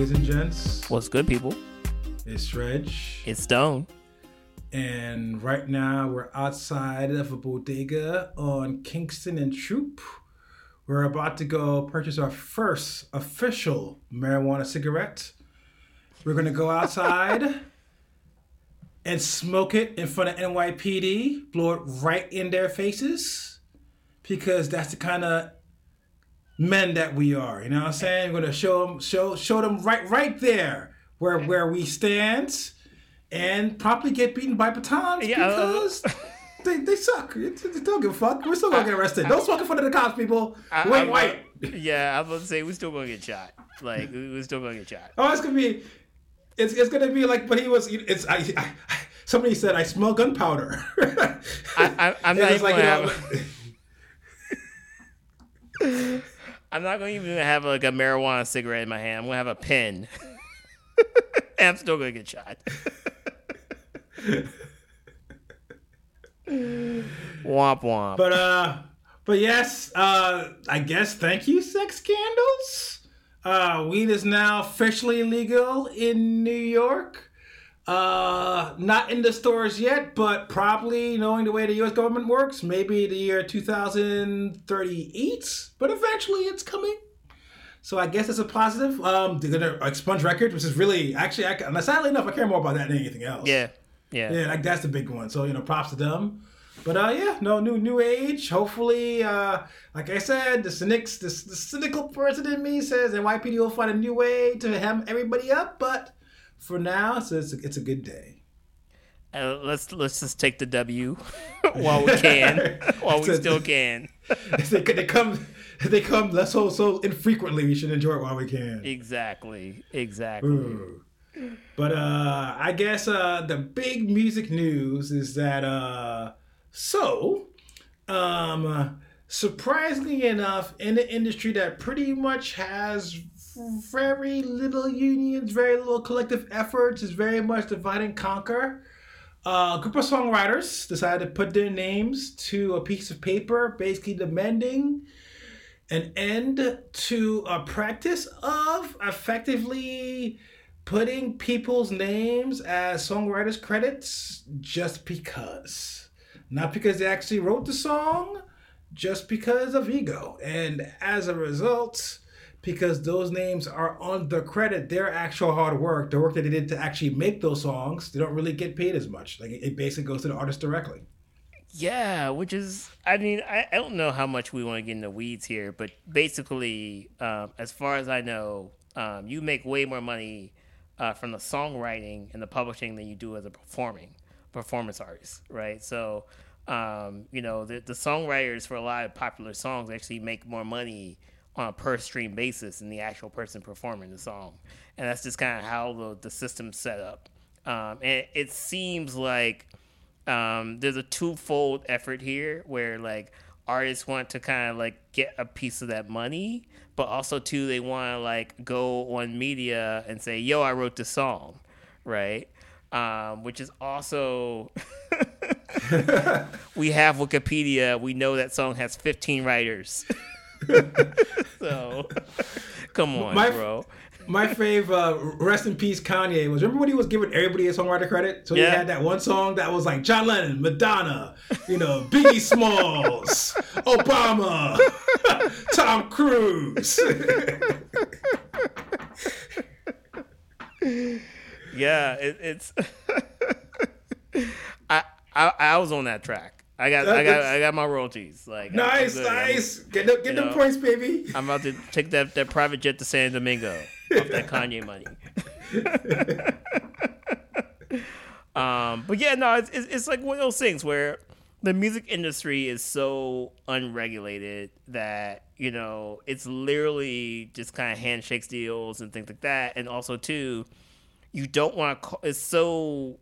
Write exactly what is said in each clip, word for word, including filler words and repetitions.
ladies and gents. What's good, people? It's Reg. It's Don. And right now we're outside of a bodega on Kingston and Troop. We're about to go purchase our first official marijuana cigarette. We're going to go outside and smoke it in front of N Y P D, blow it right in their faces, because that's the kind of men that we are. You know what I'm saying? We're going to show them, show, show them right, right there where, where we stand, and probably get beaten by batons yeah, because uh, they, they suck. Don't give a fuck. We're still going to get arrested. I, Don't smoke in front of the cops, people. I, wait, I'm, wait. Uh, yeah, I was going to say, we're still going to get shot. Like, we're still going to get shot. Oh, it's going to be, it's it's going to be like, but he was, it's, I, I, I somebody said, I smell gunpowder. I, I, I'm not even like, you know, have... I'm not going to even have like a marijuana cigarette in my hand. I'm going to have a pen. And I'm still going to get shot. Womp womp. But uh, but yes, uh, I guess thank you, sex candles. Uh, weed is now officially legal in New York. Uh, not in the stores yet, but probably, knowing the way the U S government works, maybe the year two thousand thirty-eight. But eventually, it's coming. So I guess it's a positive. Um, they're gonna expunge records, which is really actually, I, sadly enough, I care more about that than anything else. Yeah. Yeah, yeah, like that's the big one. So, you know, props to them. But uh, yeah, no new new age. Hopefully, uh, like I said, the cynics, the, the cynical person in me says N Y P D will find a new way to hem everybody up. But for now, so it's a, it's a good day. Uh, let's let's just take the W while we can, while we a, still can. they, they come, they come. Let's so so infrequently. We should enjoy it while we can. Exactly. Exactly. Ooh. But uh, I guess uh, the big music news is that, uh, so, um, surprisingly enough, in an industry that pretty much has very little unions, very little collective efforts, is very much divide and conquer, uh, a group of songwriters decided to put their names to a piece of paper basically demanding an end to a practice of effectively putting people's names as songwriters' credits just because. Not because they actually wrote the song, just because of ego. And as a result, because those names are on the credit, their actual hard work, the work that they did to actually make those songs, they don't really get paid as much. Like, it basically goes to the artist directly. Yeah, which is, I mean, I, I don't know how much we want to get in the weeds here, but basically, um, as far as I know, um, you make way more money Uh, from the songwriting and the publishing than you do as a performing performance artist, right? So, um, you know, the, the songwriters for a lot of popular songs actually make more money on a per stream basis than the actual person performing the song. And that's just kind of how the, the system's set up. Um, and it seems like um, there's a twofold effort here where, like, artists want to kind of, like, get a piece of that money, but also, too, they want to, like, go on media and say, yo, I wrote this song, right? Um, which is also, we have Wikipedia. We know that song has fifteen writers. So, come on, my, bro. My fave, uh, rest in peace, Kanye, was, remember when he was giving everybody a songwriter credit? So yeah. He had that one song that was like John Lennon, Madonna, you know, Biggie Smalls, Obama, Tom Cruise. Yeah, it, it's. I, I I was on that track. I got uh, I got I got my royalties. Like nice, nice. I'm, get them, get them know, points, baby. I'm about to take that, that private jet to San Domingo off that Kanye money. um, but yeah, no, it's, it's it's like one of those things where the music industry is so unregulated that, you know, it's literally just kind of handshakes deals and things like that. And also, too, you don't want to. It's so,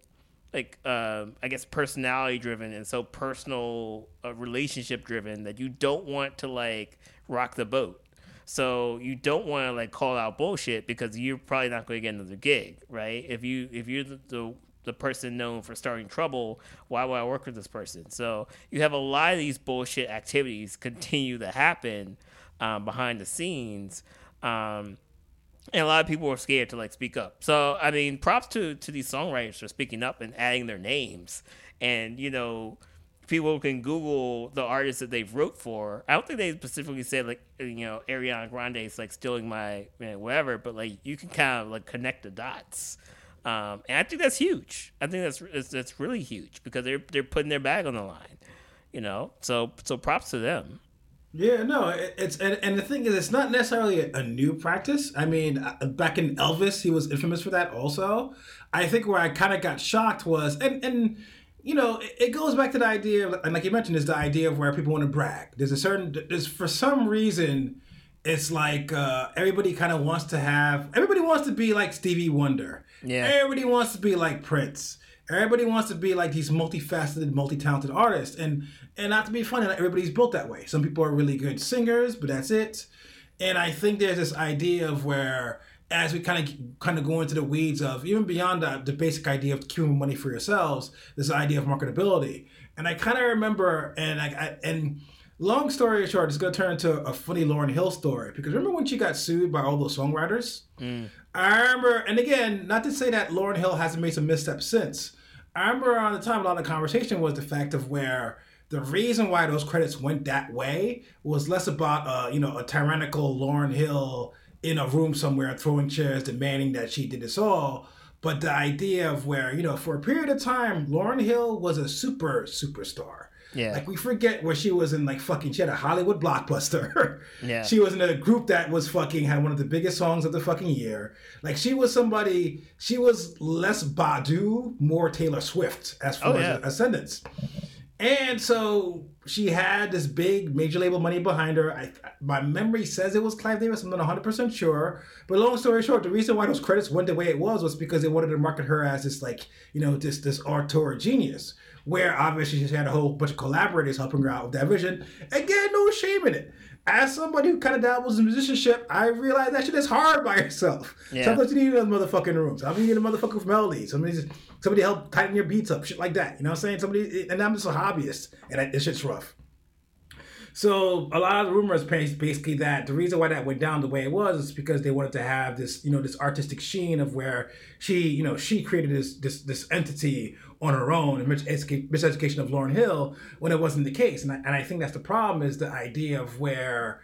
like, uh, I guess, personality driven and so personal, uh, relationship driven that you don't want to, like, rock the boat. So you don't want to, like, call out bullshit because you're probably not going to get another gig, right? If you if you're the, the the person known for starting trouble, why would I work with this person? So you have a lot of these bullshit activities continue to happen um, behind the scenes. Um, And a lot of people were scared to like speak up. So, I mean, props to, to these songwriters for speaking up and adding their names. And, you know, people can Google the artists that they've wrote for. I don't think they specifically said, like, you know, Ariana Grande is, like, stealing my, you know, whatever. But, like, you can kind of, like, connect the dots. Um, and I think that's huge. I think that's, that's that's really huge because they're they're putting their bag on the line, you know. So so props to them. Yeah, no, it, it's and, and the thing is, it's not necessarily a, a new practice. I mean, back in Elvis, he was infamous for that also. I think where I kind of got shocked was, and and you know, it, it goes back to the idea, of, and like you mentioned, is the idea of where people want to brag. There's a certain, there's for some reason, it's like uh, everybody kind of wants to have, everybody wants to be like Stevie Wonder. Yeah. Everybody wants to be like Prince. Everybody wants to be like these multifaceted, multi-talented artists. And and not to be funny, not everybody's built that way. Some people are really good singers, but that's it. And I think there's this idea of where, as we kind of kind of go into the weeds of, even beyond that, the basic idea of queuing money for yourselves, this idea of marketability. And I kind of remember, and I, I and long story short, it's going to turn into a funny Lauryn Hill story. Because remember when she got sued by all those songwriters? Mm. I remember, and again, not to say that Lauryn Hill hasn't made some missteps since. I remember around the time a lot of the conversation was the fact of where the reason why those credits went that way was less about uh, you know, a tyrannical Lauryn Hill in a room somewhere throwing chairs demanding that she did this all, but the idea of where, you know, for a period of time, Lauryn Hill was a super superstar. Yeah. Like, we forget where she was in, like, fucking, she had a Hollywood blockbuster. Yeah. She was in a group that was fucking, had one of the biggest songs of the fucking year. Like, she was somebody, she was less Badu, more Taylor Swift as far oh, yeah. as ascendance. And so she had this big major label money behind her. I, my memory says it was Clive Davis. I'm not one hundred percent sure. But long story short, the reason why those credits went the way it was was because they wanted to market her as this, like, you know, this this auteur genius. Where obviously she had a whole bunch of collaborators helping her out with that vision. Again, no shame in it. As somebody who kind of dabbles in musicianship, I realized that shit is hard by yourself. Yeah. Sometimes you need a motherfucking room. Sometimes you need a motherfucking melody. Somebody, somebody help tighten your beats up, shit like that. You know what I'm saying? Somebody, and I'm just a hobbyist, and I, this shit's rough. So a lot of the rumors basically that the reason why that went down the way it was is because they wanted to have this, you know, this artistic sheen of where she, you know, she created this this this entity on her own, and Miseducation of Lauryn Hill, when it wasn't the case. And I, and I think that's the problem, is the idea of where,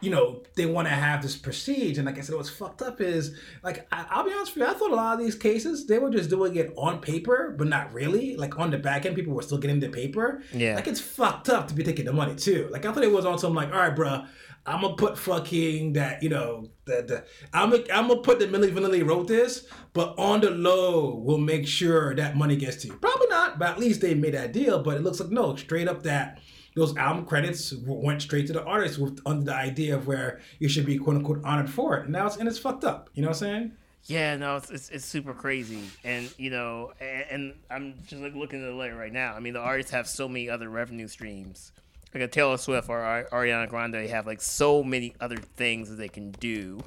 you know, they want to have this prestige. And like I said, what's fucked up is, like, I, I'll be honest with you, I thought a lot of these cases, they were just doing it on paper, but not really. Like, on the back end, people were still getting their paper. Yeah. Like, it's fucked up to be taking the money, too. Like, I thought it was on some, like, all right, bruh, I'm going to put fucking that, you know, the, the, I'm going I'm to put that Millie Vanilli wrote this, but on the low, we'll make sure that money gets to you. Probably not, but at least they made that deal. But it looks like, no, straight up that those album credits went straight to the artist with, under the idea of where you should be quote unquote honored for it. And now it's, and it's fucked up. You know what I'm saying? Yeah, no, it's it's, it's super crazy. And, you know, and, and I'm just like looking at the letter right now. I mean, the artists have so many other revenue streams. Like a Taylor Swift or Ariana Grande have like so many other things that they can do,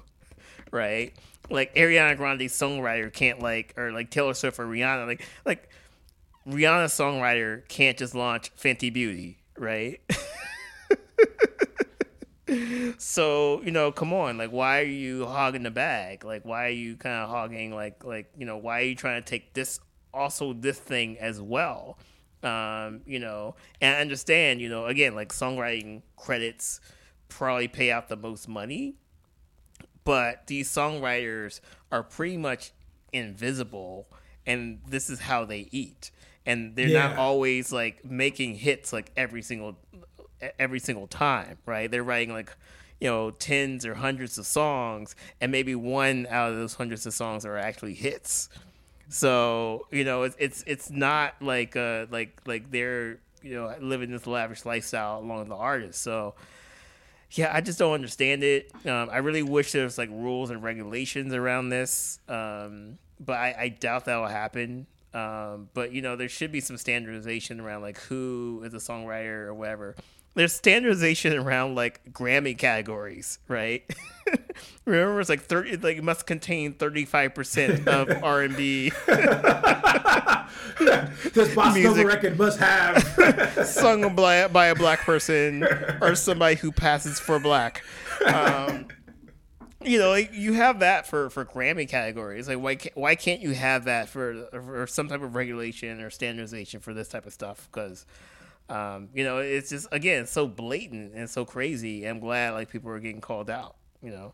right? Like Ariana Grande's songwriter can't like, or like Taylor Swift or Rihanna, like, like Rihanna's songwriter can't just launch Fenty Beauty. Right. So, you know, come on, like, why are you hogging the bag? Like, why are you kind of hogging, like, like, you know, why are you trying to take this, also this thing as well? Um, you know, and I understand, you know, again, like, songwriting credits probably pay out the most money, but these songwriters are pretty much invisible, and this is how they eat. And they're yeah. not always like making hits like every single every single time, right? They're writing like, you know, tens or hundreds of songs, and maybe one out of those hundreds of songs are actually hits. So, you know, it's it's it's not like uh like like they're, you know, living this lavish lifestyle along with the artist. So yeah, I just don't understand it. Um, I really wish there was like rules and regulations around this, um, but I, I doubt that will happen. Um, but, you know, there should be some standardization around, like, who is a songwriter or whatever. There's standardization around, like, Grammy categories, right? Remember, it's like thirty, like, it must contain thirty-five percent of R and B. This Bossa Nova record must have. Sung by, by a black person or somebody who passes for black. Um, You know, like, you have that for, for Grammy categories. Like, why can't, why can't you have that for, for some type of regulation or standardization for this type of stuff? Because, um, you know, it's just, again, so blatant and so crazy. I'm glad, like, people are getting called out, you know?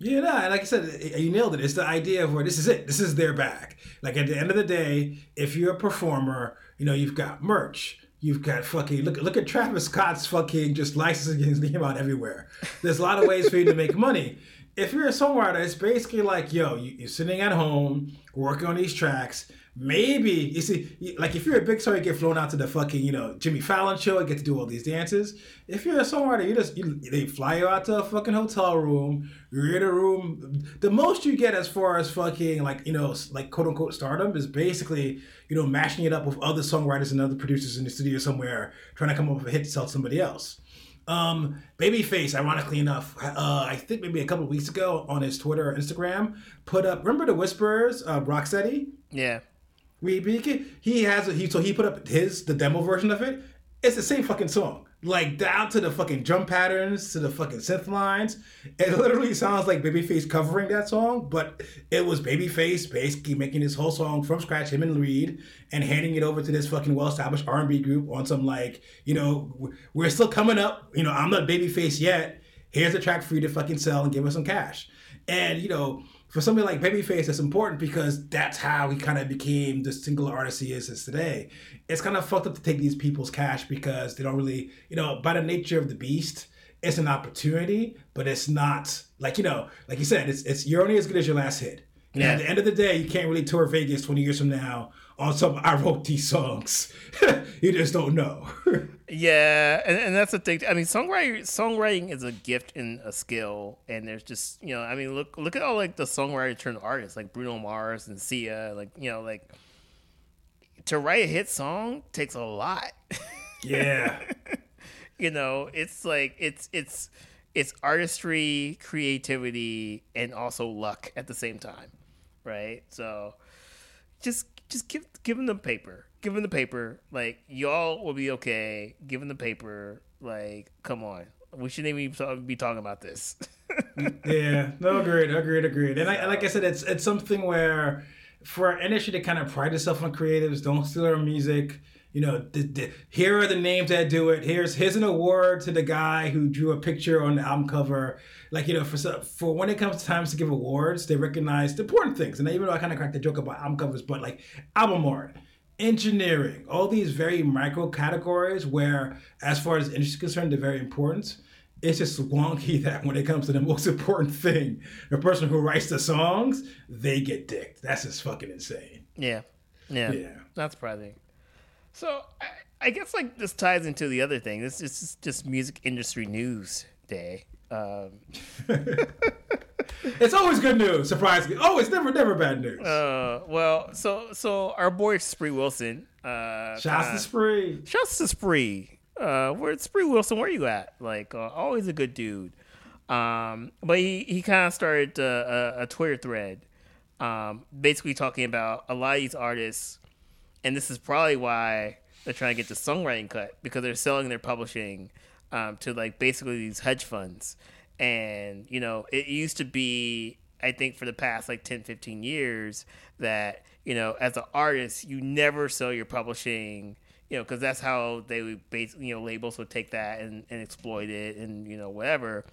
Yeah, no, and like I said, you nailed it. It's the idea of where this is it. This is their bag. Like, at the end of the day, if you're a performer, you know, you've got merch. You've got fucking, look look at Travis Scott's fucking just licensing his name out everywhere. There's a lot of ways for you to make money. If you're a songwriter, it's basically like, yo, you're sitting at home, working on these tracks. Maybe, you see, like if you're a big star, you get flown out to the fucking, you know, Jimmy Fallon show and get to do all these dances. If you're a songwriter, you just, you, they fly you out to a fucking hotel room, you're in a room. The most you get as far as fucking, like, you know, like quote unquote stardom is basically, you know, mashing it up with other songwriters and other producers in the studio somewhere, trying to come up with a hit to sell somebody else. Um, Babyface, ironically enough, uh, I think maybe a couple of weeks ago on his Twitter or Instagram, put up, remember the Whisperers, uh, Rocksteady? Yeah. We, we he has, a, he so he put up his, the demo version of it. It's the same fucking song. Like, down to the fucking drum patterns, to the fucking synth lines. It literally sounds like Babyface covering that song, but it was Babyface basically making this whole song from scratch, him and Reed, and handing it over to this fucking well-established R and B group on some, like, you know, we're still coming up, you know, I'm not Babyface yet. Here's a track for you to fucking sell and give us some cash. And, you know, for somebody like Babyface, that's important because that's how he kind of became the singular artist he is, is today. It's kind of fucked up to take these people's cash because they don't really, you know, by the nature of the beast, it's an opportunity, but it's not like, you know, like you said, it's it's you're only as good as your last hit. Yeah. At the end of the day, you can't really tour Vegas twenty years from now on some I wrote these songs. You just don't know. Yeah, and, and that's the thing. I mean, songwriting songwriting is a gift and a skill, and there's just, you know, I mean, look look at all, like, the songwriter turned artists, like Bruno Mars and Sia, like, you know, like, to write a hit song takes a lot. Yeah. You know, it's like, it's, it's, it's artistry, creativity, and also luck at the same time, right? So, just, just give, give them the paper. Given the paper, like, y'all will be okay. Given the paper, like, come on, we shouldn't even be talking about this. Yeah, no, agreed, agreed, agreed. And I, like I said, it's it's something where, for our industry to kind of pride itself on creatives, don't steal our music. You know, th- th- here are the names that do it. Here's here's an award to the guy who drew a picture on the album cover. Like, you know, for for when it comes to times to give awards, they recognize the important things. And even though I kind of cracked the joke about album covers, but like album art, engineering, all these very micro categories where, as far as industry is concerned, they're very important. It's just wonky that when it comes to the most important thing, the person who writes the songs, they get dicked. That's just fucking insane. Yeah. Yeah. Yeah. Not surprising. So I, I guess, like, this ties into the other thing. This is just music industry news day. Um. It's always good news, surprisingly. Oh, it's never, never bad news. Uh, well, so so our boy Spree Wilson. Uh, Shouts to Spree. Shouts to Spree. Uh, where Spree Wilson? Where you at? Like, uh, always a good dude. Um, but he he kind of started uh, a, a Twitter thread, um, basically talking about a lot of these artists, and this is probably why they're trying to get the songwriting cut, because they're selling their publishing um, to, like, basically these hedge funds. And, you know, it used to be, I think, for the past, like, ten, fifteen years that, you know, as an artist, you never sell your publishing, you know, because that's how they would basically, you know, labels would take that and, and exploit it and, you know, whatever.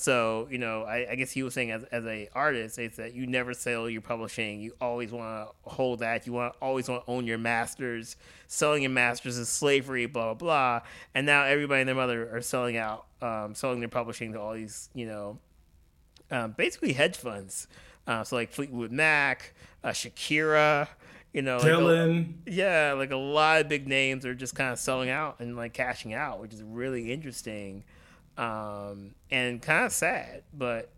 So, you know, I, I guess he was saying as as a artist, it's that you never sell your publishing. You always want to hold that. You want always want to own your masters. Selling your masters is slavery, blah, blah, blah. And now everybody and their mother are selling out, um, selling their publishing to all these, you know, um, basically hedge funds. Uh, so like Fleetwood Mac, uh, Shakira, you know. Dylan. Like a, yeah, like a lot of big names are just kind of selling out and, like, cashing out, which is really interesting. Um, and kind of sad, but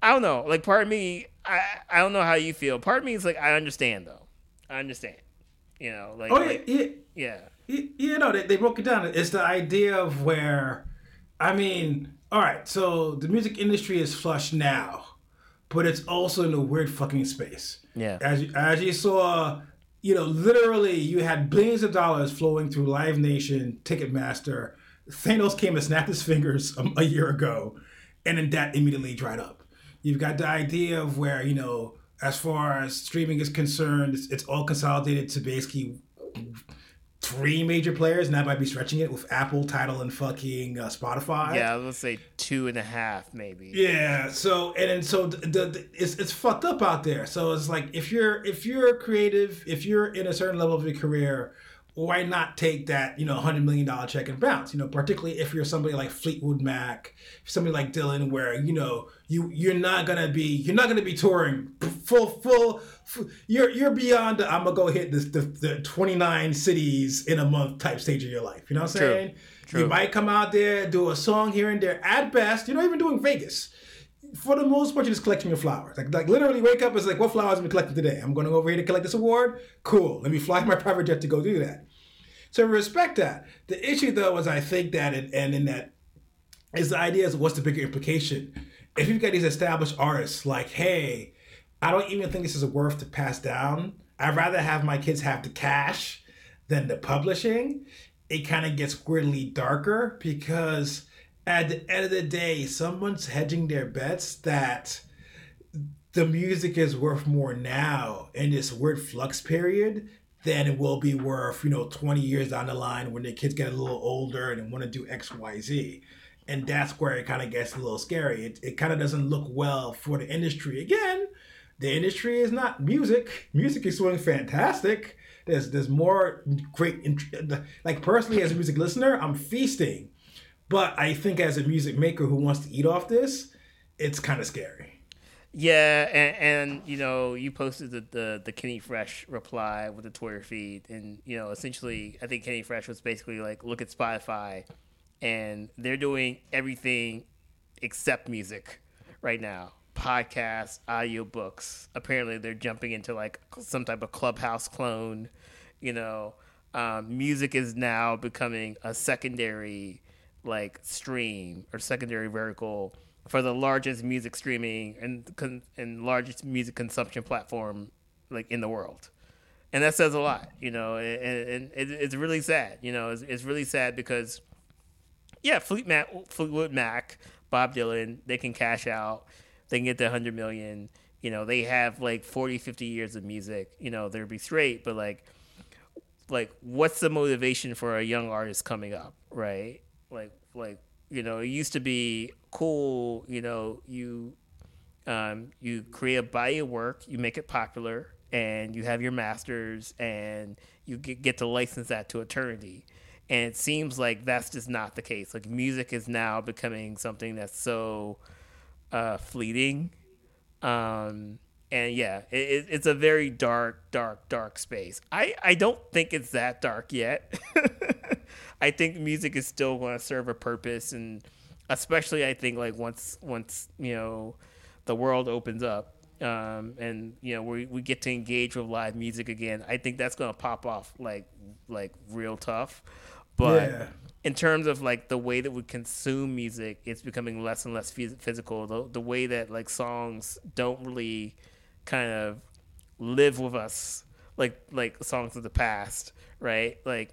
I don't know. Like, part of me, I, I don't know how you feel. Part of me is like, I understand though. I understand, you know, like, oh, yeah, like, yeah, yeah. yeah, you know, they, they broke it down. It's the idea of where, I mean, all right. So the music industry is flush now, but it's also in a weird fucking space. Yeah. As, as you saw, you know, literally you had billions of dollars flowing through Live Nation, Ticketmaster. Thanos came and snapped his fingers a, a year ago, and then that immediately dried up. You've got the idea of where, you know, as far as streaming is concerned, it's, it's all consolidated to basically three major players, and that might be stretching it, with Apple, Tidal, and fucking uh, Spotify. Yeah, let's say two and a half, maybe. Yeah. So and, and so the, the, the, it's it's fucked up out there. So it's like if you're if you're creative, if you're in a certain level of your career, why not take that, you know, one hundred million dollars check and bounce? You know, particularly if you're somebody like Fleetwood Mac, somebody like Dylan, where, you know, you you're not gonna be you're not gonna be touring full full. full you're you're beyond the, I'm gonna go hit this the, the twenty-nine cities in a month type stage of your life. You know what I'm True. saying? True. You might come out there, do a song here and there. At best, you're not even doing Vegas. For the most part, you're just collecting your flowers. Like, like literally wake up, it's like, what flowers am I collecting today? I'm going to go over here to collect this award? Cool. Let me fly my private jet to go do that. So respect that. The issue, though, is I think that, it, and in that, is the idea is what's the bigger implication? If you've got these established artists, like, hey, I don't even think this is worth to pass down. I'd rather have my kids have the cash than the publishing. It kind of gets weirdly darker because at the end of the day, someone's hedging their bets that the music is worth more now in this weird flux period than it will be worth, you know, twenty years down the line when the kids get a little older and want to do X, Y, Z. And that's where it kind of gets a little scary. It, it kind of doesn't look well for the industry. Again, the industry is not music. Music is doing fantastic. There's, there's more great, like personally as a music listener, I'm feasting. But I think as a music maker who wants to eat off this, it's kind of scary. Yeah, and, and you know, you posted the, the, the Kenny Fresh reply with the Twitter feed. And, you know, essentially, I think Kenny Fresh was basically like, look at Spotify, and they're doing everything except music right now. Podcasts, audiobooks. Apparently, they're jumping into like some type of Clubhouse clone. You know, um, music is now becoming a secondary like stream or secondary vertical for the largest music streaming and con- and largest music consumption platform like in the world. And that says a lot, you know, and, and it, it's really sad, you know, it's, it's really sad because yeah, Fleet Mac, Fleetwood Mac, Bob Dylan, they can cash out, they can get the hundred million, you know, they have like forty, fifty years of music, you know, they'd be straight, but like, like what's the motivation for a young artist coming up? Right. Like, like you know, it used to be cool, you know, you um, you create a body of work, you make it popular, and you have your masters, and you get, get to license that to eternity. And it seems like that's just not the case. Like, music is now becoming something that's so uh, fleeting. Um, and, yeah, it, it's a very dark, dark, dark space. I, I don't think it's that dark yet. I think music is still going to serve a purpose, and especially I think like once once you know the world opens up um, and you know we we get to engage with live music again, I think that's going to pop off like like real tough. But yeah. In terms of like the way that we consume music, it's becoming less and less physical. The the way that like songs don't really kind of live with us like like songs of the past, right? Like.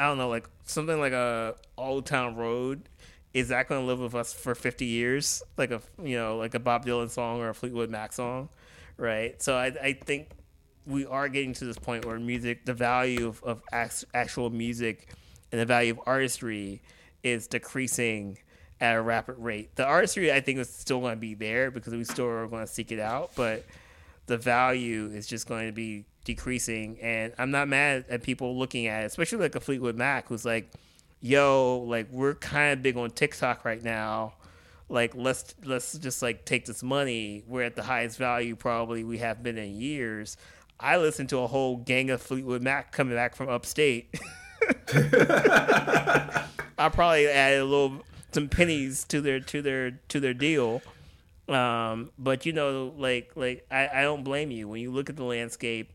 I don't know, like something like a Old Town Road, is that going to live with us for fifty years? Like a, you know, like a Bob Dylan song or a Fleetwood Mac song, right? So I, I think we are getting to this point where music, the value of, of actual music and the value of artistry is decreasing at a rapid rate. The artistry, I think, is still going to be there because we still are going to seek it out, but the value is just going to be decreasing, and I'm not mad at people looking at it, especially like a Fleetwood Mac who's like, yo, like we're kind of big on TikTok right now, like let's let's just like take this money, we're at the highest value probably we have been in years. I listened to a whole gang of Fleetwood Mac coming back from upstate. I probably added a little some pennies to their to their to their deal. Um, but you know, like like I, I don't blame you. When you look at the landscape,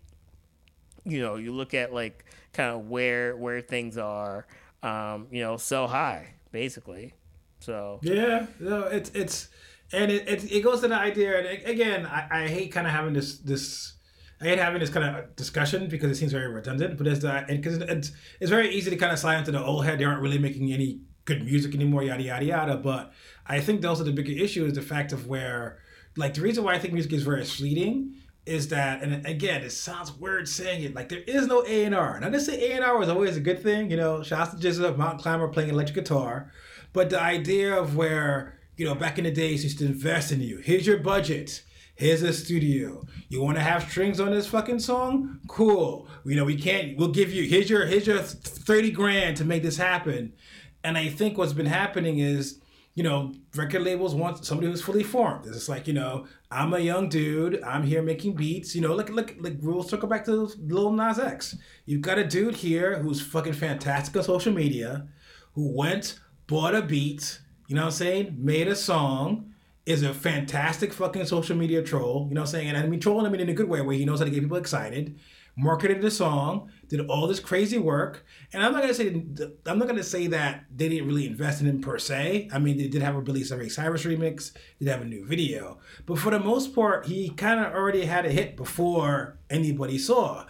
you know, you look at like kind of where where things are, um, you know, so high basically. So yeah, no, it's it's and it it, it goes to the idea. And it, again, I, I hate kind of having this this I hate having this kind of discussion because it seems very redundant. But it's that, and because it's it's very easy to kind of slide into the old head. They aren't really making any good music anymore, yada, yada, yada. But I think those are the bigger issue is the fact of where, like, the reason why I think music is very fleeting is that, and again, it sounds weird saying it, like, there is no A and R. Now, they say A and R was always a good thing, you know, shouts to Jizzle, Mount Climber playing electric guitar. But the idea of where, you know, back in the days, used to invest in you. Here's your budget. Here's a studio. You want to have strings on this fucking song? Cool. You know, we can't, we'll give you, here's your, here's your thirty grand to make this happen. And I think what's been happening is, you know, record labels want somebody who's fully formed. It's like, you know, I'm a young dude. I'm here making beats. You know, look, look, like we'll circle back to Lil Nas X. You've got a dude here who's fucking fantastic on social media, who went, bought a beat, you know what I'm saying, made a song, is a fantastic fucking social media troll, you know what I'm saying? And I mean trolling him in a good way where he knows how to get people excited, marketed the song, did all this crazy work. And I'm not gonna say I'm not gonna say that they didn't really invest in him per se. I mean, they did have a release of a Cyrus remix, did have a new video. But for the most part, he kinda already had a hit before anybody saw.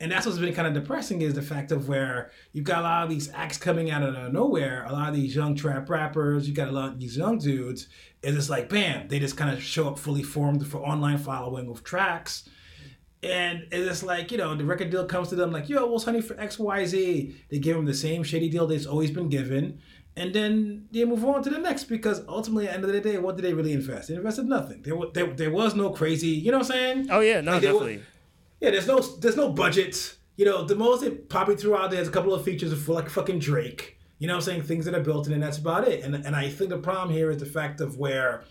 And that's what's been kind of depressing is the fact of where you've got a lot of these acts coming out of nowhere, a lot of these young trap rappers, you got a lot of these young dudes, and it's like, bam, they just kind of show up fully formed for online following with tracks. And it's like, you know, the record deal comes to them like, yo, we'll sign you for X Y Z. They give them the same shady deal they've always been given. And then they move on to the next because ultimately at the end of the day, what did they really invest? They invested nothing. There, there, there was no crazy, you know what I'm saying? Oh, yeah, no, like, definitely. Were, Yeah, there's no there's no budget. You know, the most it probably threw out there is a couple of features for like fucking Drake. You know what I'm saying? Things that are built in and that's about it. And and I think the problem here is the fact of where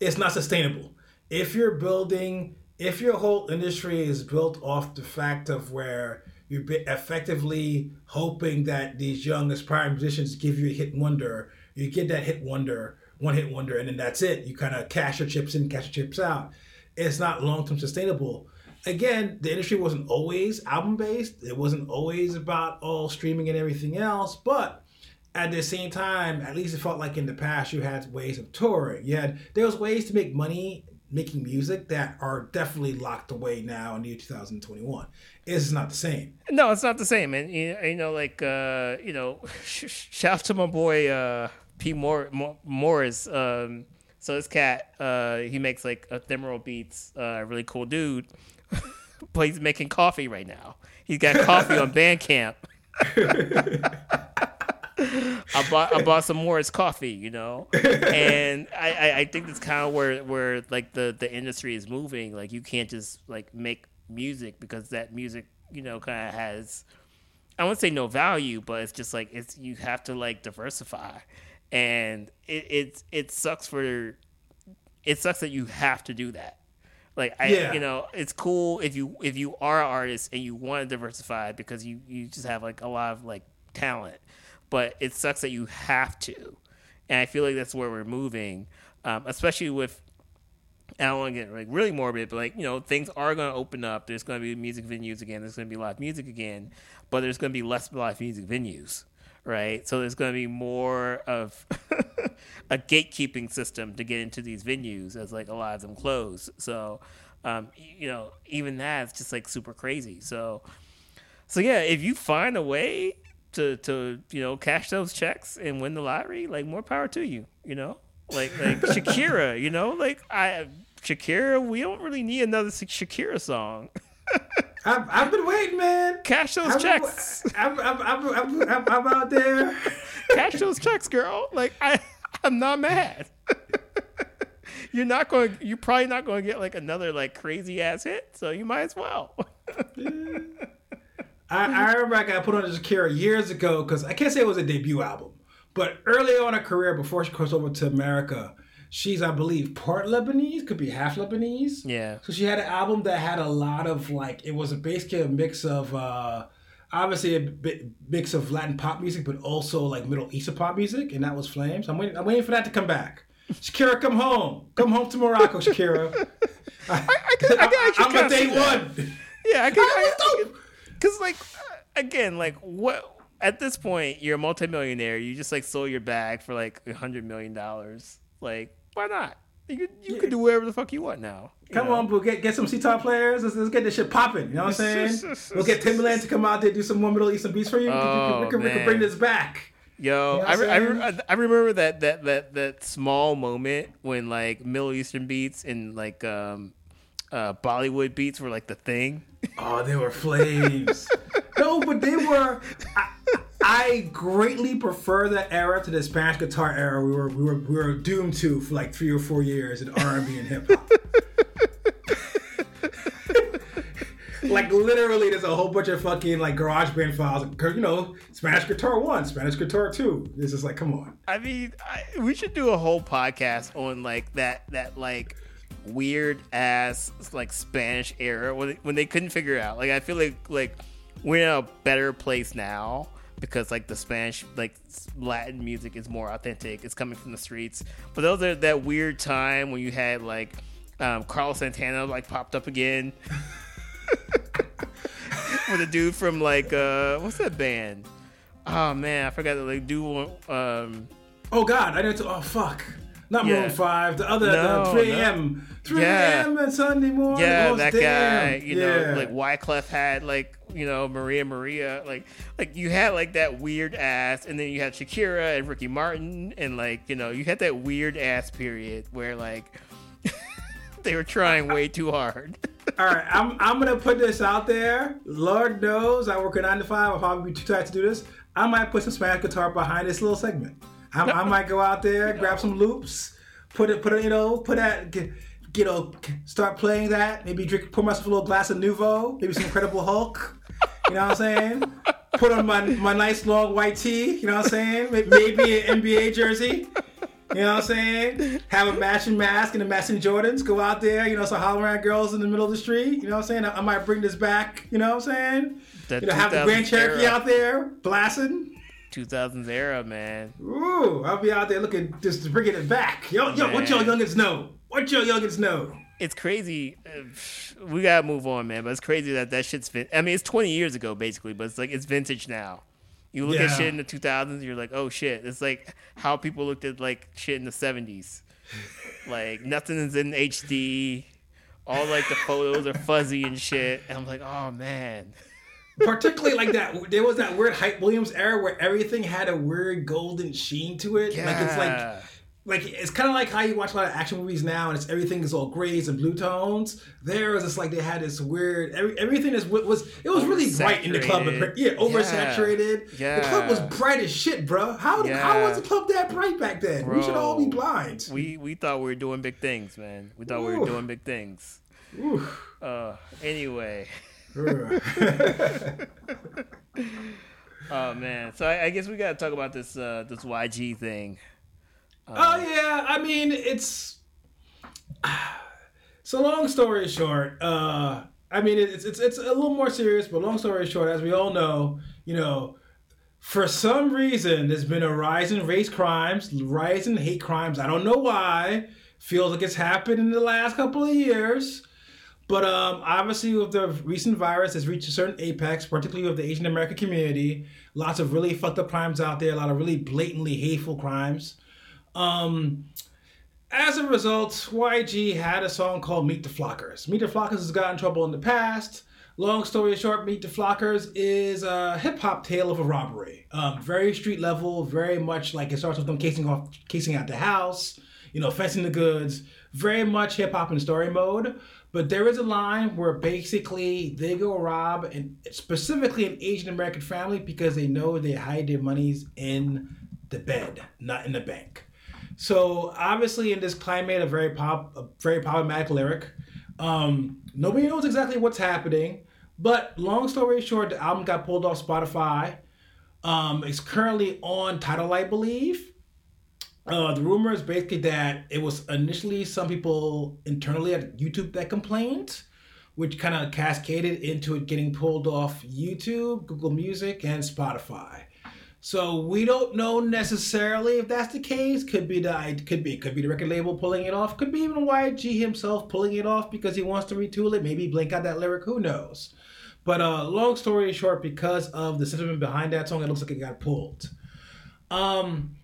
it's not sustainable. If you're building, if your whole industry is built off the fact of where you're effectively hoping that these young aspiring musicians give you a hit wonder, you get that hit wonder, one hit wonder, and then that's it. You kind of cash your chips in, cash your chips out. It's not long-term sustainable. Again, the industry wasn't always album-based. It wasn't always about all streaming and everything else. But at the same time, at least it felt like in the past, you had ways of touring. You had, there was ways to make money making music that are definitely locked away now in the year two thousand twenty-one. It's not the same. No, it's not the same. And, you know, like, uh, you know, shout out to my boy uh, P. Mor- Mor- Morris. Um, so this cat, uh, he makes, like, ephemeral beats. Uh, really cool dude. But he's making coffee right now. He's got coffee on Bandcamp. I bought I bought some more. It's coffee, you know. And I, I, I think that's kind of where where like the, the industry is moving. Like you can't just like make music because that music, you know, kind of has, I wouldn't say no value, but it's just like it's you have to like diversify, and it it, it sucks for it sucks that you have to do that. Like I, yeah. you know, it's cool if you if you are an artist and you want to diversify because you, you just have like a lot of like talent, but it sucks that you have to, and I feel like that's where we're moving, um, especially with. I don't want to get like really morbid, but like you know, things are going to open up. There's going to be music venues again. There's going to be live music again, but there's going to be less live music venues, right? So there's going to be more of. A gatekeeping system to get into these venues as like a lot of them close. So, um, you know, even that's just like super crazy. So, so yeah, if you find a way to, to, you know, cash those checks and win the lottery, like more power to you, you know, like, like Shakira, you know, like I, Shakira, we don't really need another Shakira song. I've, I've been waiting, man. Cash those I'm, checks. I'm, I'm, I'm, I'm, I'm, I'm out there. Cash those checks, girl. Like I, I'm not mad. You're not going. You're probably not going to get like another like crazy ass hit. So you might as well. yeah. I, I remember I got put on Shakira years ago because I can't say it was a debut album, but early on her career before she crossed over to America, she's I believe part Lebanese, could be half Lebanese. Yeah. So she had an album that had a lot of like it was a basically a mix of uh, obviously a bit mix of Latin pop music, but also like Middle Eastern pop music, and that was Flames. I'm waiting. I'm waiting for that to come back. Shakira, come home. Come home to Morocco, Shakira. I, I, could, I, I I'm a day one. Yeah, I can. Because like again, like what. At this point, you're a multimillionaire. You just like sold your bag for like a hundred million dollars. Like, why not? You you yeah. can do whatever the fuck you want now. You come know? on, boo. Get get some sitar players. Let's, let's get this shit popping. You know what I'm saying? We'll get Timbaland to come out there and do some more Middle Eastern beats for you. Oh, we, can, we, can, we can bring this back. Yo, you know I, re- I, re- I remember that, that, that, that small moment when like Middle Eastern beats and like um, uh, Bollywood beats were like the thing. Oh, they were flames. No, but they were. I, I greatly prefer that era to the Spanish guitar era we were we were we were doomed to for like three or four years in R and B and hip hop. Like literally, there's a whole bunch of fucking like garage band files. You know, Spanish Guitar One, Spanish Guitar Two. It's just like, come on. I mean, I, we should do a whole podcast on like that that like weird ass like Spanish era when when they couldn't figure it out. Like I feel like like we're in a better place now because like the Spanish like Latin music is more authentic. It's coming from the streets. But those are that weird time when you had like um, Carlos Santana like popped up again. With a dude from like uh, what's that band? Oh man, I forgot the like dude. Um, oh god, I didn't. Oh fuck, not yeah. Maroon Five. The other no, the three a.m. No. three a.m. on Sunday morning. Yeah, that damn. guy. You yeah. know, like Wyclef had like you know Maria Maria. Like like you had like that weird ass, and then you had Shakira and Ricky Martin, and like you know you had that weird ass period where like they were trying way too hard. All right, I'm I'm gonna put this out there. Lord knows I work a nine to five. I'll probably be too tired to do this. I might put some Spanish guitar behind this little segment. I'm, I might go out there, grab some loops, put it, put it, you know, put that, get, you know, start playing that. Maybe drink, pour myself a little glass of Nuvo. Maybe some Incredible Hulk. You know what I'm saying? Put on my my nice long white tee. You know what I'm saying? Maybe an N B A jersey. You know what I'm saying? Have a matching mask and a matching Jordans. Go out there, you know, so holler at girls in the middle of the street. You know what I'm saying? I, I might bring this back. You know what I'm saying? That you know, have the Grand Cherokee era. Out there blasting. two thousands era, man. Ooh, I'll be out there looking, just bringing it back. Yo, yo, man. What y'all youngins know? What y'all youngins know? It's crazy. We got to move on, man. But it's crazy that that shit's been, I mean, it's twenty years ago, basically. But it's like, it's vintage now. You look yeah. at shit in the two thousands, you're like, oh shit. It's like how people looked at like shit in the seventies. Like nothing is in H D. All like the photos are fuzzy and shit. And I'm like, oh man. Particularly like that, there was that weird Hype Williams era where everything had a weird golden sheen to it. Yeah. Like it's like, like it's kind of like how you watch a lot of action movies now, and it's everything is all grays and blue tones. There was just like they had this weird every, everything is was it was really bright in the club. Yeah, oversaturated. Yeah. The club was bright as shit, bro. How yeah. how was the club that bright back then? Bro, we should all be blind. We we thought we were doing big things, man. We thought Ooh. we were doing big things. Ooh. Uh, anyway. Oh man, so I, I guess we gotta talk about this uh, this Y G thing. Um, oh yeah, I mean it's so long story short. Uh, I mean it's it's it's a little more serious, but long story short, as we all know, you know, for some reason there's been a rise in race crimes, rise in hate crimes. I don't know why. Feels like it's happened in the last couple of years, but um, obviously with the recent virus, it's reached a certain apex, particularly with the Asian American community. Lots of really fucked up crimes out there. A lot of really blatantly hateful crimes. Um, as a result, Y G had a song called Meet the Flockers. Meet the Flockers has gotten in trouble in the past. Long story short, Meet the Flockers is a hip-hop tale of a robbery. Um, very street level, very much like it starts with them casing off, casing out the house, you know, fencing the goods. Very much hip-hop and story mode. But there is a line where basically they go rob and specifically an Asian American family because they know they hide their monies in the bed, not in the bank. So obviously, in this climate, a very pop, a very problematic lyric. Um, nobody knows exactly what's happening, but long story short, the album got pulled off Spotify. Um, it's currently on Tidal, I believe. Uh, the rumor is basically that it was initially some people internally at YouTube that complained, which kind of cascaded into it getting pulled off YouTube, Google Music, and Spotify. So we don't know necessarily if that's the case. Could be the could be could be the record label pulling it off. Could be even Y G himself pulling it off because he wants to retool it. Maybe blank out that lyric. Who knows? But uh, long story short, because of the sentiment behind that song, it looks like it got pulled. Um,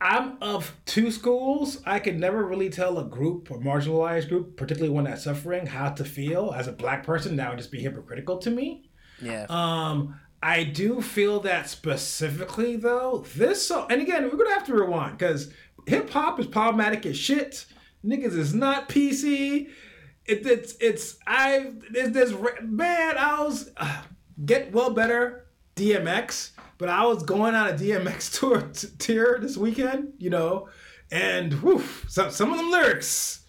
I'm of two schools. I could never really tell a group, a marginalized group, particularly one that's suffering, how to feel. As a black person, that would just be hypocritical to me. Yeah. Um. I do feel that specifically, though, this song, and again, we're going to have to rewind, because hip-hop is problematic as shit. Niggas is not P C. It, it's, it's, I, there's, there's, man, I was, uh, get well better, D M X, but I was going on a D M X tour t- tier this weekend, you know, and whew, some, some of them lyrics,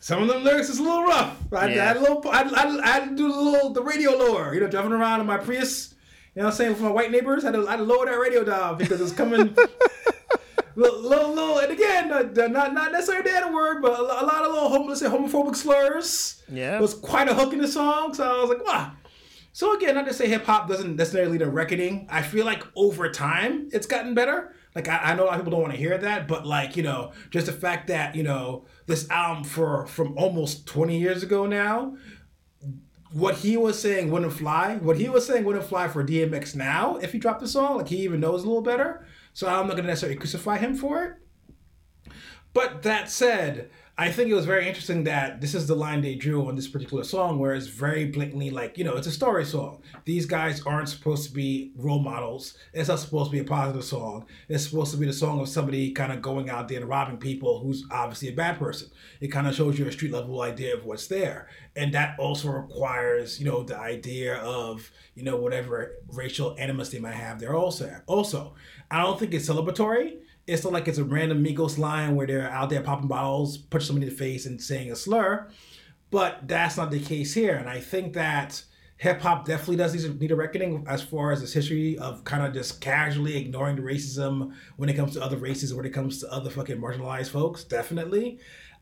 some of them lyrics is a little rough. I, yeah. I, I had a little, I, I, I had to do a little, the radio lower, you know, driving around in my Prius. You know what I'm saying? For my white neighbors, I had to, I had to lower that radio down because it's coming. little, little, little, and again, not not necessarily that word, but a lot of little homeless and homophobic slurs. Yeah, it was quite a hook in the song, so I was like, wow. So again, not to say hip hop doesn't necessarily lead to reckoning. I feel like over time, it's gotten better. Like I, I know a lot of people don't want to hear that, but like you know, just the fact that you know this album for from almost twenty years ago now. What he was saying wouldn't fly. What he was saying wouldn't fly for D M X now, if he dropped the song. Like, he even knows a little better. So I'm not going to necessarily crucify him for it. But that said, I think it was very interesting that this is the line they drew on this particular song, where it's very blatantly like, you know, it's a story song. These guys aren't supposed to be role models. It's not supposed to be a positive song. It's supposed to be the song of somebody kind of going out there and robbing people who's obviously a bad person. It kind of shows you a street level idea of what's there. And that also requires, you know, the idea of, you know, whatever racial animus they might have there also. Also, I don't think it's celebratory. It's not like it's a random Migos line where they're out there popping bottles, punching somebody in the face and saying a slur. But that's not the case here. And I think that hip-hop definitely does need a reckoning as far as its history of kind of just casually ignoring the racism when it comes to other races, or when it comes to other fucking marginalized folks, definitely.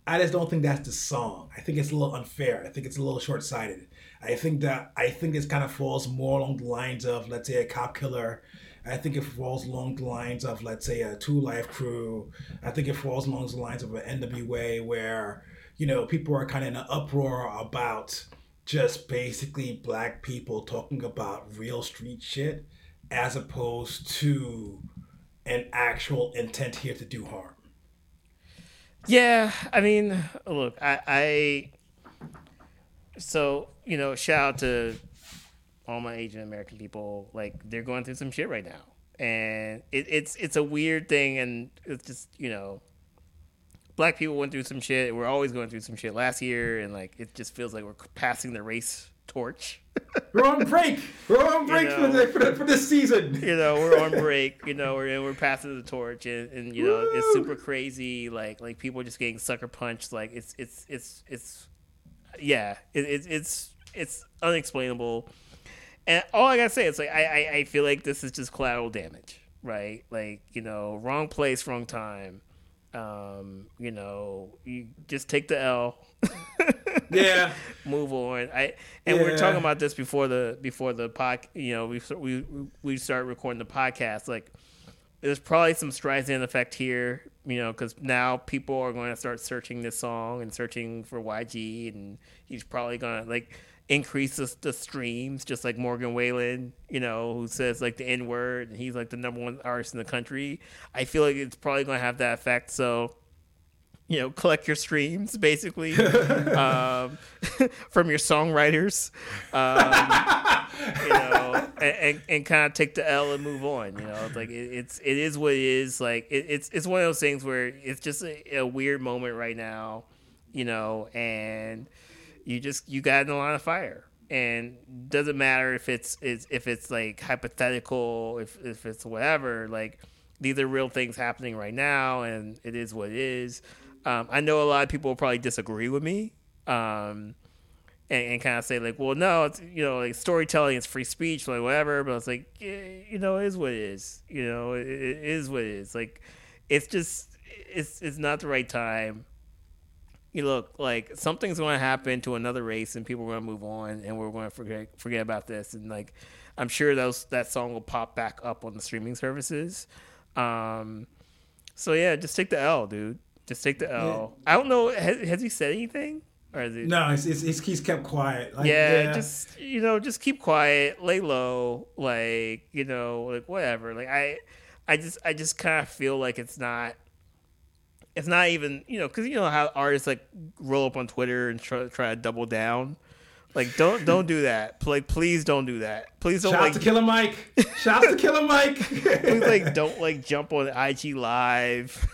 I just don't think that's the song. I think it's a little unfair. I think it's a little short-sighted. I think that I think this kind of falls more along the lines of, let's say, a cop killer. I think it falls along the lines of, let's say, a Two Life Crew. I think it falls along the lines of an N W A where, you know, people are kind of in an uproar about just basically black people talking about real street shit as opposed to an actual intent here to do harm. Yeah, I mean, look, I, I so, you know, shout out to all my Asian American people. Like, they're going through some shit right now. And it, it's it's a weird thing, and it's just, you know, black people went through some shit. We're always going through some shit last year, and, like, it just feels like we're passing the race torch. We're on break. We're on break you know, for, the, for, the, for this season. You know, we're on break. You know, we're, and we're passing the torch, and, and you know, Woo! It's super crazy. Like, like people are just getting sucker punched. Like, it's, it's, it's, it's, yeah, it, it, it's, it's unexplainable. And all I gotta say is, like, I, I, I feel like this is just collateral damage, right? Like, you know, wrong place, wrong time. Um, you know, you just take the L. Yeah. Move on. I and yeah. we were talking about this before the before the pod. You know, we we we started recording the podcast. Like, there's probably some Streisand effect here. You know, because now people are going to start searching this song and searching for Y G, and he's probably gonna like. increases the streams, just like Morgan Wallen, you know, who says like the N word, and he's like the number one artist in the country. I feel like it's probably going to have that effect. So, you know, collect your streams basically um, from your songwriters, um, you know, and, and, and kind of take the L and move on. You know, it's like it, it's it is what it is. Like it, it's it's one of those things where it's just a, a weird moment right now, you know, and. You just you got in a line of fire, and doesn't matter if it's, it's if it's like hypothetical, if if it's whatever. Like, these are real things happening right now, and it is what it is. Um, I know a lot of people will probably disagree with me, um, and, and kind of say like, well, no, it's, you know, like storytelling is free speech, like whatever. But I was like, yeah, you know, it is what it is. You know, it, it is what it is. Like, it's just it's it's not the right time. You look, like, something's going to happen to another race, and people are going to move on, and we're going to forget forget about this. And, like, I'm sure those, that song will pop back up on the streaming services. Um, so, yeah, just take the L, dude. Just take the L. Yeah. I don't know. Has, has he said anything? Or is it... No, it's, it's, it's, he's kept quiet. Like, yeah, yeah, just, you know, just keep quiet. Lay low. Like, you know, like, whatever. Like, I, I just, I just kind of feel like it's not. It's not even, you know, because you know how artists like roll up on Twitter and try, try to double down Like, don't don't do that. Like, please don't do that. Please don't. Shout like, out to Killer Mike. Shout out to Killer Mike. Please, like, don't like jump on I G Live.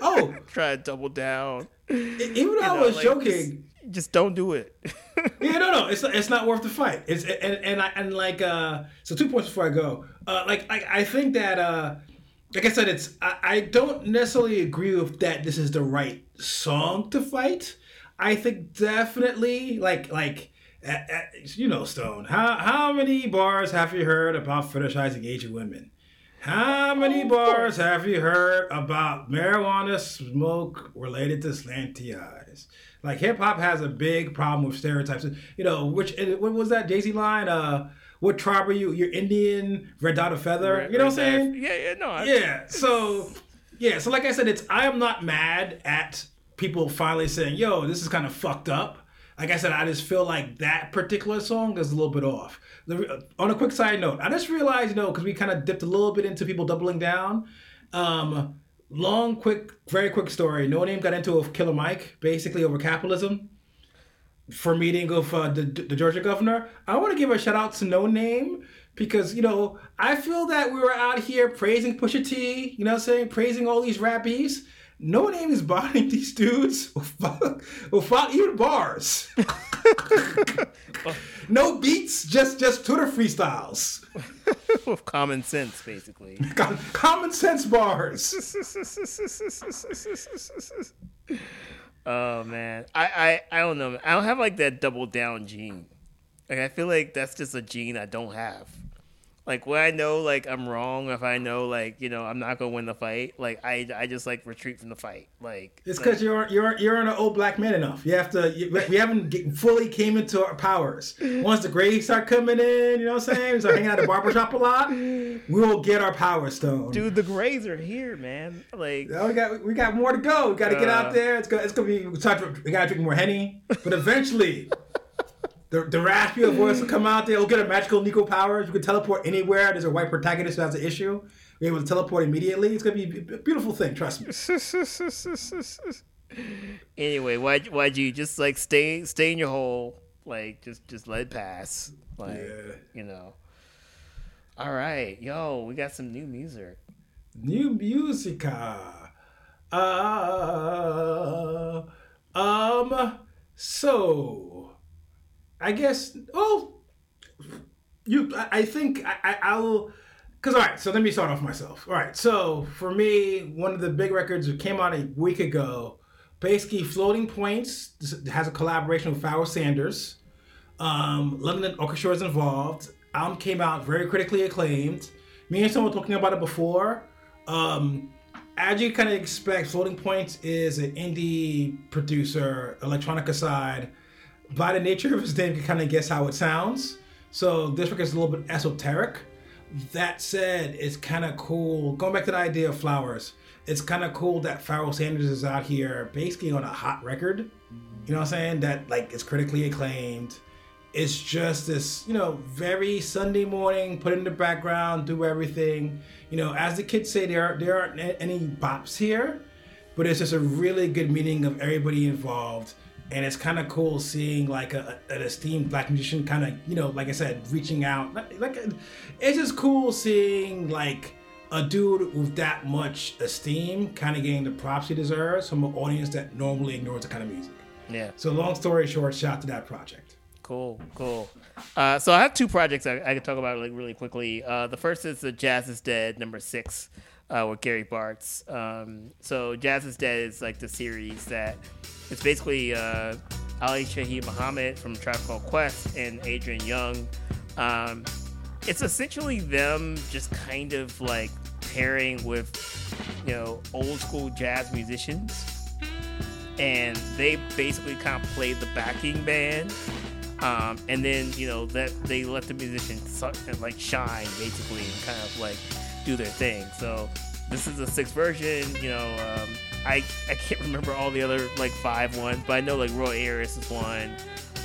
Oh, try to double down. Even though you I know, was like, joking, just, just don't do it. Yeah, no, no, it's it's not worth the fight. It's and and I, and like uh, so two points before I go. Uh, like I I think that uh, like I said, it's I, I don't necessarily agree with that. This is the right song to fight. I think definitely like like at, at, you know, Stone. How how many bars have you heard about fetishizing Asian women? How many bars have you heard about marijuana smoke related to slanty eyes? Like, hip-hop has a big problem with stereotypes. You know, which, what was that Jay-Z line? Uh, what tribe are you? You're Indian, red dot of feather. Red, you know what I'm saying? Yeah, yeah, no. I, yeah, so, yeah, so like I said, it's, I am not mad at people finally saying, yo, this is kind of fucked up. Like I said, I just feel like that particular song is a little bit off. On a quick side note, I just realized, you know, because we kind of dipped a little bit into people doubling down. Um, long, quick, very quick story. No Name got into with Killer Mike, basically over capitalism, for meeting with uh, the, the Georgia governor. I want to give a shout out to No Name because, you know, I feel that we were out here praising Pusha T, you know what I'm saying, praising all these rappies. No Name is bodying these dudes without, without even bars. No beats, just just Twitter freestyles. With common sense, basically. Com- common sense bars. Oh, man. I, I, I don't know. I don't have, like, that double down gene. Like, I feel like that's just a gene I don't have. Like, when I know, like, I'm wrong, if I know, like, you know, I'm not going to win the fight, like, I, I just, like, retreat from the fight. Like, it's because like, you're you're you're an old black man enough. You have to, you, we haven't get, fully came into our powers. Once the grades start coming in, you know what I'm saying? We start hanging out at the barbershop a lot, we'll get our power, Stone. Dude, the grades are here, man. Like, oh, we got we got more to go. We got to uh, get out there. It's going it's gonna be, we got to drink more Henny. But eventually... The, the raspy voice will come out there. We'll get a magical Nico powers. You can teleport anywhere. There's a white protagonist who has an issue. You're able to teleport immediately. It's going to be a beautiful thing. Trust me. Anyway, Y G, just like stay stay in your hole. Like, just, just let it pass. Like, yeah. You know. All right. Yo, we got some new music. New musica. Uh, um, so... I guess, oh, you, I think I, I'll, because, all right, so let me start off myself. All right, so for me, one of the big records that came out a week ago, basically Floating Points has a collaboration with Pharoah Sanders. Um, London Orchestra is involved. Album came out very critically acclaimed. Me and someone were talking about it before. Um, as you kind of expect, Floating Points is an indie producer, electronica side. By the nature of his name, you can kind of guess how it sounds. So this record is a little bit esoteric. That said, it's kind of cool. Going back to the idea of flowers, it's kind of cool that Pharoah Sanders is out here basically on a hot record. You know what I'm saying? That, like, it's critically acclaimed. It's just this, you know, very Sunday morning, put it in the background, do everything. You know, as the kids say, there, are, there aren't any bops here, but it's just a really good meaning of everybody involved. And it's kind of cool seeing, like, a, an esteemed black musician kind of, you know, like I said, reaching out. Like, it's just cool seeing, like, a dude with that much esteem kind of getting the props he deserves from an audience that normally ignores the kind of music. Yeah. So long story short, shout out to that project. Cool, cool. Uh, so I have two projects I, I could talk about, like, really quickly. Uh, the first is the Jazz Is Dead, number six, uh, with Gary Bartz. Um, so Jazz Is Dead is, like, the series that... It's basically uh, Ali Shaheed Muhammad from Tribe Called Quest and Adrian Young. Um, it's essentially them just kind of like pairing with, you know, old school jazz musicians. And they basically kind of played the backing band. Um, and then, you know, that they let the musicians like shine basically and kind of like do their thing. So this is the sixth version, you know, um, I, I can't remember all the other, like, five ones, but I know, like, Roy Ayers is one.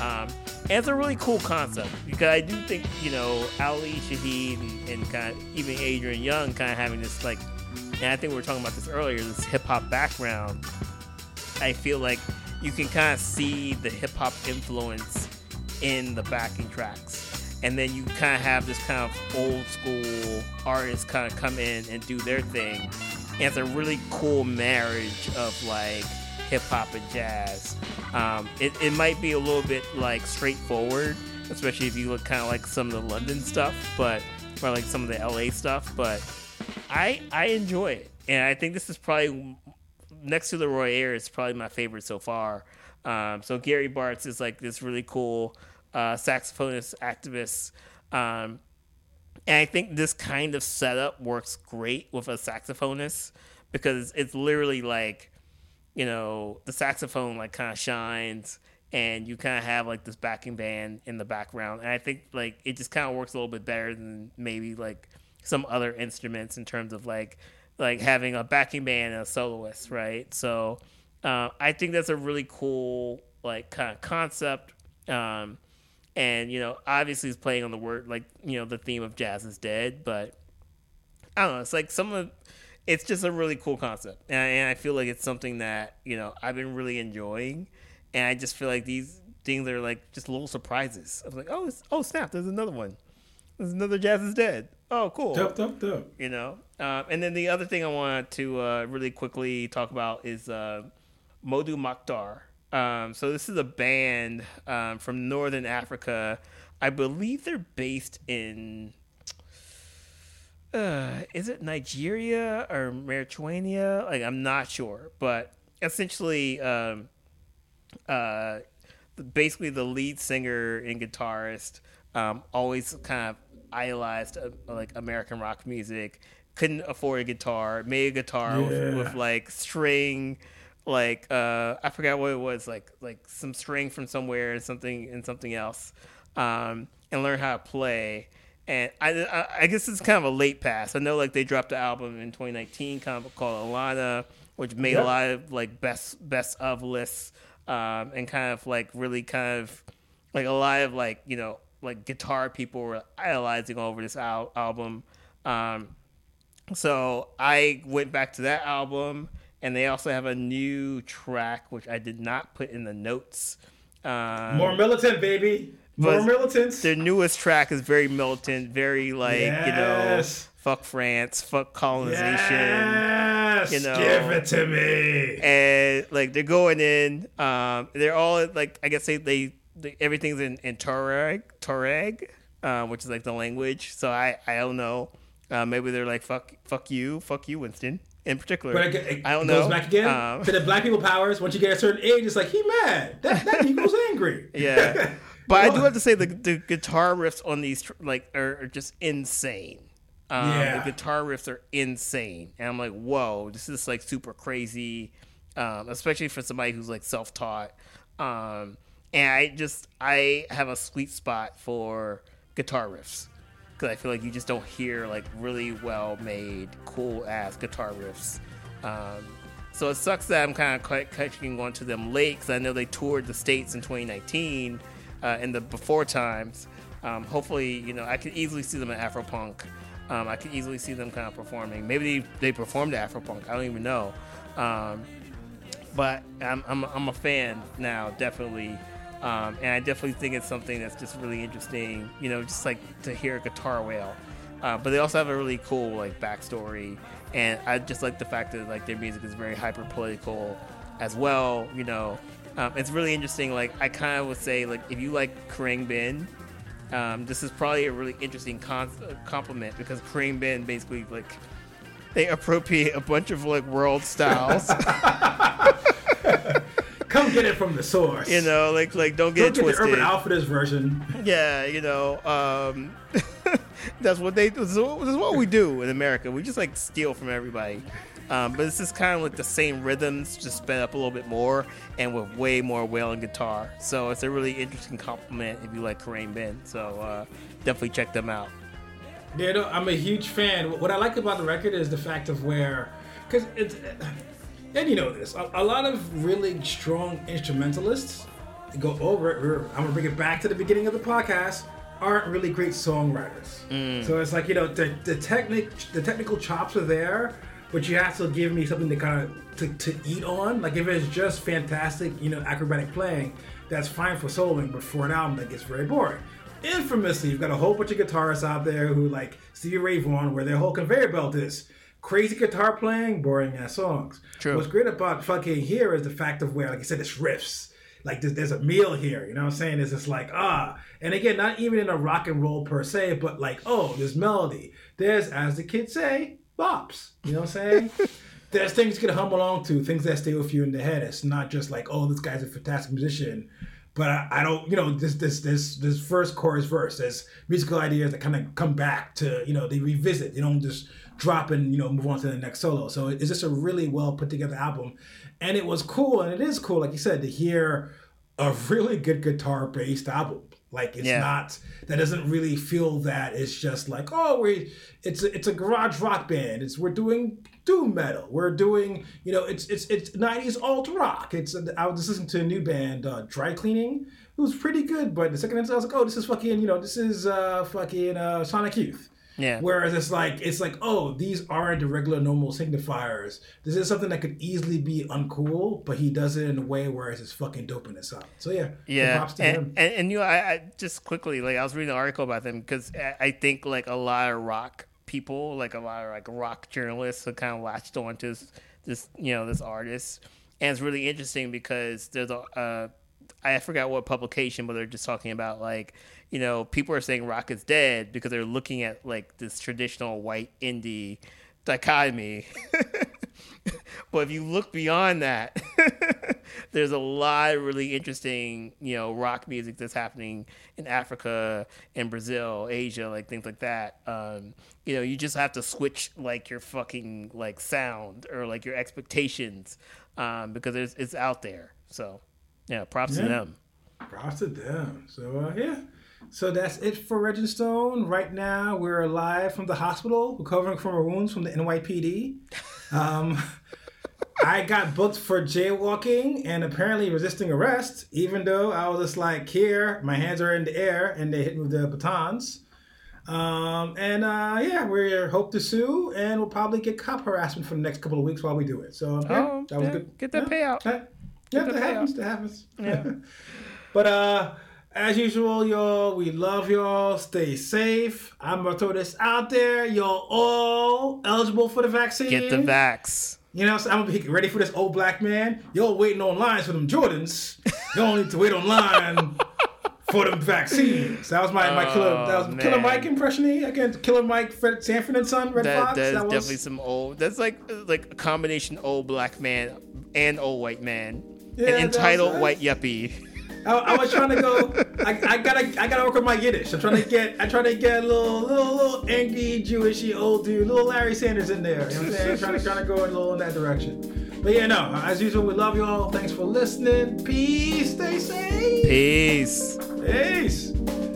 Um, and it's a really cool concept because I do think, you know, Ali Shaheed and, and kind of even Adrian Young kind of having this, like, and I think we were talking about this earlier, this hip-hop background. I feel like you can kind of see the hip-hop influence in the backing tracks. And then you kind of have this kind of old school artist kind of come in and do their thing. And it's a really cool marriage of like hip hop and jazz. Um, it, it might be a little bit like straightforward, especially if you look kind of like some of the London stuff, but or like some of the L A stuff. But I I enjoy it, and I think this is probably next to the Roy Ayers, it's probably my favorite so far. Um, so Gary Bartz is like this really cool uh, saxophonist activist, um, and I think this kind of setup works great with a saxophonist because it's literally like, you know, the saxophone like kind of shines and you kind of have like this backing band in the background. And I think like it just kind of works a little bit better than maybe like some other instruments in terms of like like having a backing band and a soloist, right? So uh, I think that's a really cool like kind of concept. Um, and, you know, obviously it's playing on the word, like, you know, the theme of Jazz Is Dead. But I don't know, it's like some of the, it's just a really cool concept, and I, and I feel like it's something that, you know, I've been really enjoying, and I just feel like these things are like just little surprises. I was like, oh, it's, oh snap, there's another one. There's another Jazz Is Dead. Oh, cool. Dup, dup, dup. You know? Um, and then the other thing I wanted to uh, really quickly talk about is uh, Modu Mokhtar. Um, so this is a band um, from Northern Africa. I believe they're based in... Uh, is it Nigeria or Mauritania? Like, I'm not sure, but essentially, um, uh, basically, the lead singer and guitarist um, always kind of idolized uh, like American rock music. Couldn't afford a guitar, made a guitar yeah. with, with like string, like uh, I forgot what it was, like like some string from somewhere and something and something else, um, and learned how to play. And I, I guess it's kind of a late pass. I know like they dropped the album in twenty nineteen kind of called Alana, which made yeah. a lot of like best best of lists, um, and kind of like really kind of like a lot of like, you know, like guitar people were idolizing over this al- album. Um, so I went back to that album, and they also have a new track, which I did not put in the notes. Um, More militant, baby. But more militant. Their newest track is very militant, very like, yes. you know, fuck France, fuck colonization. Yes. You know, give it to me. And like they're going in. Um, they're all like, I guess they, they, they everything's in, in Tuareg, Tuareg, uh, which is like the language. So I, I don't know. Uh, maybe they're like fuck, fuck you, fuck you, Winston. In particular, but it, it I don't goes know. Goes back again um, to the black people powers. Once you get a certain age, it's like he mad. That that equals angry. Yeah. But I do have to say the, the guitar riffs on these like are, are just insane. Um, yeah. The guitar riffs are insane, and I'm like, whoa, this is like super crazy, um, especially for somebody who's like self-taught. Um, and I just I have a sweet spot for guitar riffs because I feel like you just don't hear like really well-made, cool-ass guitar riffs. Um, so it sucks that I'm kind of catching on to them late because I know they toured the States in twenty nineteen. Uh, in the before times, um, hopefully, you know, I could easily see them at Afropunk. Um, I could easily see them kind of performing. Maybe they, they performed at Afropunk. I don't even know. Um, but I'm, I'm I'm a fan now, definitely. Um, and I definitely think it's something that's just really interesting, you know, just like to hear a guitar wail. Uh, but they also have a really cool, like, backstory. And I just like the fact that, like, their music is very hyper-political as well, you know. Um, it's really interesting. Like, I kind of would say, like, if you like Karang Ben, um, this is probably a really interesting con- compliment because Karang Ben basically, like, they appropriate a bunch of, like, world styles. Come get it from the source. You know, like, like don't get don't it get twisted. Don't get the Urban Outfitters version. Yeah, you know, um, that's what they, this is what we do in America. We just, like, steal from everybody. Um, but this is kind of like the same rhythms, just sped up a little bit more and with way more wailing guitar. So it's a really interesting compliment if you like Karang Ben. So uh, definitely check them out. Yeah, no, I'm a huge fan. What I like about the record is the fact of where, because it's, and you know this, a, a lot of really strong instrumentalists go over, I'm going to bring it back to the beginning of the podcast, aren't really great songwriters. Mm. So it's like, you know, the, the, technic, the technical chops are there. But you have to give me something to kind of to, to eat on. Like if it's just fantastic, you know, acrobatic playing, that's fine for soloing, but for an album that gets very boring. Infamously, you've got a whole bunch of guitarists out there who, like Stevie Ray Vaughan, where their whole conveyor belt is crazy guitar playing, boring ass songs. True. What's great about fucking here is the fact of where, like I said, it's riffs. Like, there's, there's a meal here, you know what I'm saying? It's just like, ah. And again, not even in a rock and roll per se, but like, oh, there's melody. There's, as the kids say, bops. You know what I'm saying? There's things you can hum along to, things that stay with you in the head. It's not just like, oh, this guy's a fantastic musician. But I, I don't, you know, this this this this first chorus verse, there's musical ideas that kind of come back to, you know, they revisit. They don't just drop and, you know, move on to the next solo. So it's just a really well put together album. And it was cool, and it is cool, like you said, to hear a really good guitar-based album. Like, it's yeah. not, that doesn't really feel that. It's just like, oh, we, it's a, it's a garage rock band. It's, we're doing doom metal. We're doing, you know, it's it's it's nineties alt rock. It's, I was just listening to a new band, uh, Dry Cleaning. It was pretty good, but the second time I was like, oh, this is fucking, you know, this is uh, fucking uh, Sonic Youth. Yeah. Whereas it's like, it's like, oh, these aren't the regular normal signifiers. This is something that could easily be uncool, but he does it in a way where it's just fucking dope in itself. So yeah, yeah. Props to and, him. And, and you know, I, I just quickly, like, I was reading an article about them because I think like a lot of rock people, like a lot of like rock journalists, have kind of latched on to this, this, you know, this artist, and it's really interesting because there's a, uh, I forgot what publication, but they're just talking about like, you know, people are saying rock is dead because they're looking at like this traditional white indie dichotomy. But if you look beyond that, there's a lot of really interesting, you know, rock music that's happening in Africa and Brazil, Asia, like things like that. Um, you know, you just have to switch like your fucking like sound or like your expectations um, because it's, it's out there. So, yeah, props yeah. to them. Props to them. So, uh, yeah. So that's it for Reg and Stone. Right now, we're live from the hospital, recovering from our wounds from the N Y P D. Um, I got booked for jaywalking and apparently resisting arrest, even though I was just like, here, my hands are in the air, and they hit me with the batons. Um, and uh, yeah, we hope to sue, and we'll probably get cop harassment for the next couple of weeks while we do it. So, yeah, oh, that was yeah. good. Get that yeah. payout. Yeah, yeah that payout. happens. That happens. Yeah. But, uh, as usual, y'all, we love y'all. Stay safe. I'm going to throw this out there. Y'all all eligible for the vaccine. Get the vax. You know, so I'm going to be ready for this old black man. Y'all waiting on lines for them Jordans. Y'all need to wait on line for them vaccines. That was my, oh, my killer, that was Killer Mike impression. Again, Killer Mike, Fred, Sanford and Son, Red that, Fox. That, that was definitely some old, that's like, like a combination old black man and old white man. Yeah, an entitled was, white yuppie. I, I was trying to go. I, I gotta. I gotta work with my Yiddish. I'm trying to get. I try to get a little, little, little angry Jewishy old dude, little Larry Sanders in there. You know what I'm saying? trying to, trying to go a little in that direction. But yeah, no. As usual, we love you all. Thanks for listening. Peace. Stay safe. Peace. Peace.